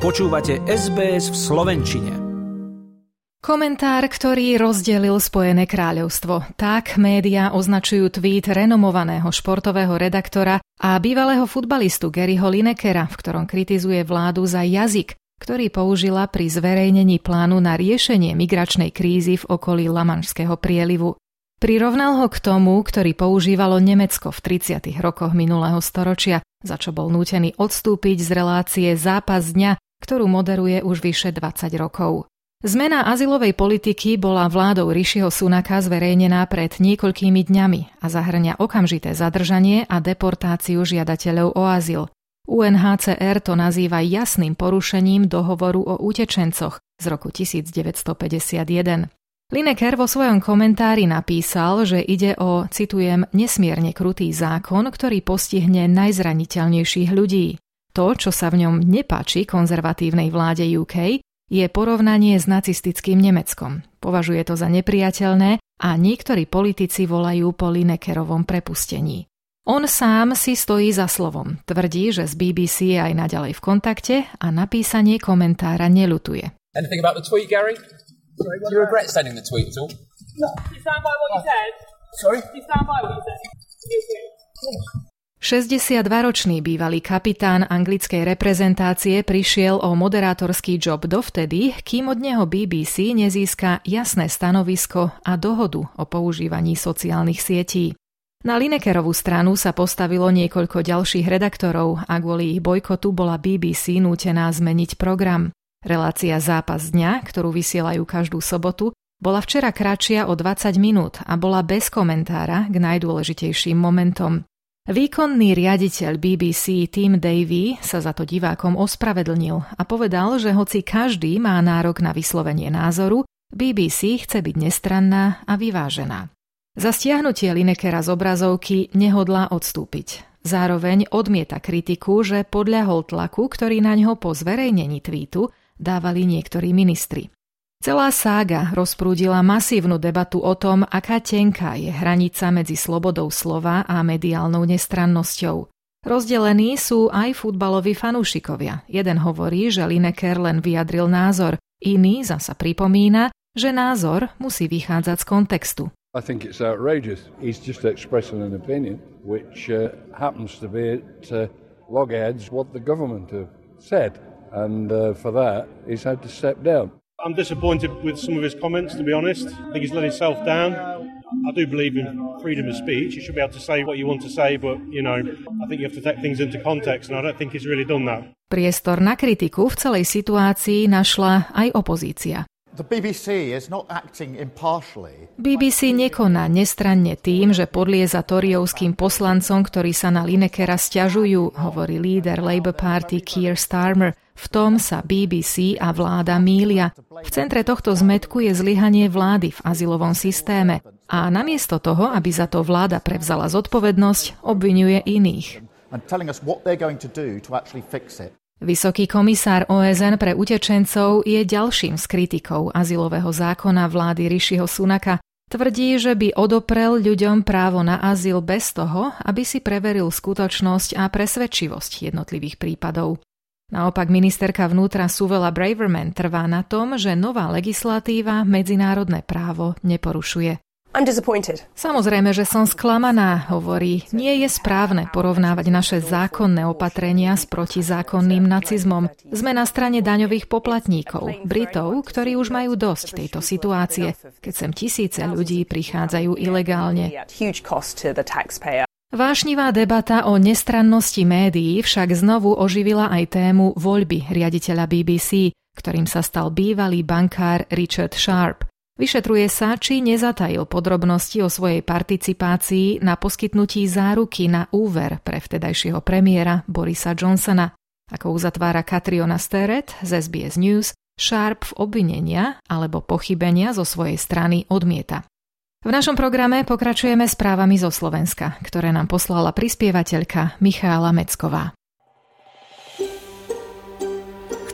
Počúvate SBS v slovenčine. Komentár, ktorý rozdelil Spojené kráľovstvo. Tak médiá označujú tweet renomovaného športového redaktora a bývalého futbalistu Garyho Linekera, v ktorom kritizuje vládu za jazyk, ktorý použila pri zverejnení plánu na riešenie migračnej krízy v okolí Lamanšského prielivu. Prirovnal ho k tomu, ktorý používalo Nemecko v 30. rokoch minulého storočia, za čo bol nútený odstúpiť z relácie Zápas dňa, ktorú moderuje už vyše 20 rokov. Zmena azylovej politiky bola vládou Rishiho Sunaka zverejnená pred niekoľkými dňami a zahŕňa okamžité zadržanie a deportáciu žiadateľov o azyl. UNHCR to nazýva jasným porušením dohovoru o utečencoch z roku 1951. Lineker vo svojom komentári napísal, že ide o, citujem, nesmierne krutý zákon, ktorý postihne najzraniteľnejších ľudí. To, čo sa v ňom nepáči konzervatívnej vláde UK, je porovnanie s nacistickým Nemeckom. Považuje to za nepriateľné a niektorí politici volajú po Linekerovom prepustení. On sám si stojí za slovom, tvrdí, že z BBC je aj naďalej v kontakte a napísanie komentára neľutuje. Anything about the tweet, Gary? Sorry, do you regret sending the tweet at all? No. You stand by what you said? Sorry? You stand by what you said? 62-ročný bývalý kapitán anglickej reprezentácie prišiel o moderátorský job dovtedy, kým od neho BBC nezíska jasné stanovisko a dohodu o používaní sociálnych sietí. Na Linekerovú stranu sa postavilo niekoľko ďalších redaktorov a kvôli ich bojkotu bola BBC nútená zmeniť program. Relácia Zápas dňa, ktorú vysielajú každú sobotu, bola včera kratšia o 20 minút a bola bez komentára k najdôležitejším momentom. Výkonný riaditeľ BBC Tim Davy sa za to divákom ospravedlnil a povedal, že hoci každý má nárok na vyslovenie názoru, BBC chce byť nestranná a vyvážená. Za stiahnutie Linekera z obrazovky nehodlá odstúpiť. Zároveň odmieta kritiku, že podľahol tlaku, ktorý na ňo po zverejnení tweetu dávali niektorí ministri. Celá sága rozprúdila masívnu debatu o tom, aká tenká je hranica medzi slobodou slova a mediálnou nestrannosťou. Rozdelení sú aj futbaloví fanúšikovia. Jeden hovorí, že Lineker len vyjadril názor, iný zasa pripomína, že názor musí vychádzať z kontextu. I think it's outrageous. He's just expressing an opinion which happens to be at loggerheads what the government have said, and for that he's had to step down. I'm disappointed with some of his comments, to be honest. I think he's let himself down. I do believe in freedom of speech. You should be able to say what you want to say, but, you know, I think you have to take things into context, and I don't think he's really done that. Priestor na kritiku v celej situácii našla aj opozícia. BBC nekoná nestranne tým, že podlieza toriovským poslancom, ktorí sa na Linekera sťažujú, hovorí líder Labour Party Keir Starmer. V tom sa BBC a vláda mýlia. V centre tohto zmätku je zlyhanie vlády v azylovom systéme a namiesto toho, aby za to vláda prevzala zodpovednosť, obviňuje iných. Vysoký komisár OSN pre utečencov je ďalším z kritikov azylového zákona vlády Rishiho Sunaka. Tvrdí, že by odoprel ľuďom právo na azyl bez toho, aby si preveril skutočnosť a presvedčivosť jednotlivých prípadov. Naopak ministerka vnútra Suella Braverman trvá na tom, že nová legislatíva medzinárodné právo neporušuje. Samozrejme, že som sklamaná, hovorí. Nie je správne porovnávať naše zákonné opatrenia s protizákonným nacizmom. Sme na strane daňových poplatníkov, Britov, ktorí už majú dosť tejto situácie, keď sem tisíce ľudí prichádzajú ilegálne. Vášnivá debata o nestrannosti médií však znovu oživila aj tému voľby riaditeľa BBC, ktorým sa stal bývalý bankár Richard Sharpe. Vyšetruje sa, či nezatajil podrobnosti o svojej participácii na poskytnutí záruky na úver pre vtedajšieho premiéra Borisa Johnsona. Ako uzatvára Katriona Sharp z SBS News, Sharp v obvinenia alebo pochybenia zo svojej strany odmieta. V našom programe pokračujeme správami zo Slovenska, ktoré nám poslala prispievateľka Michaela Mecková.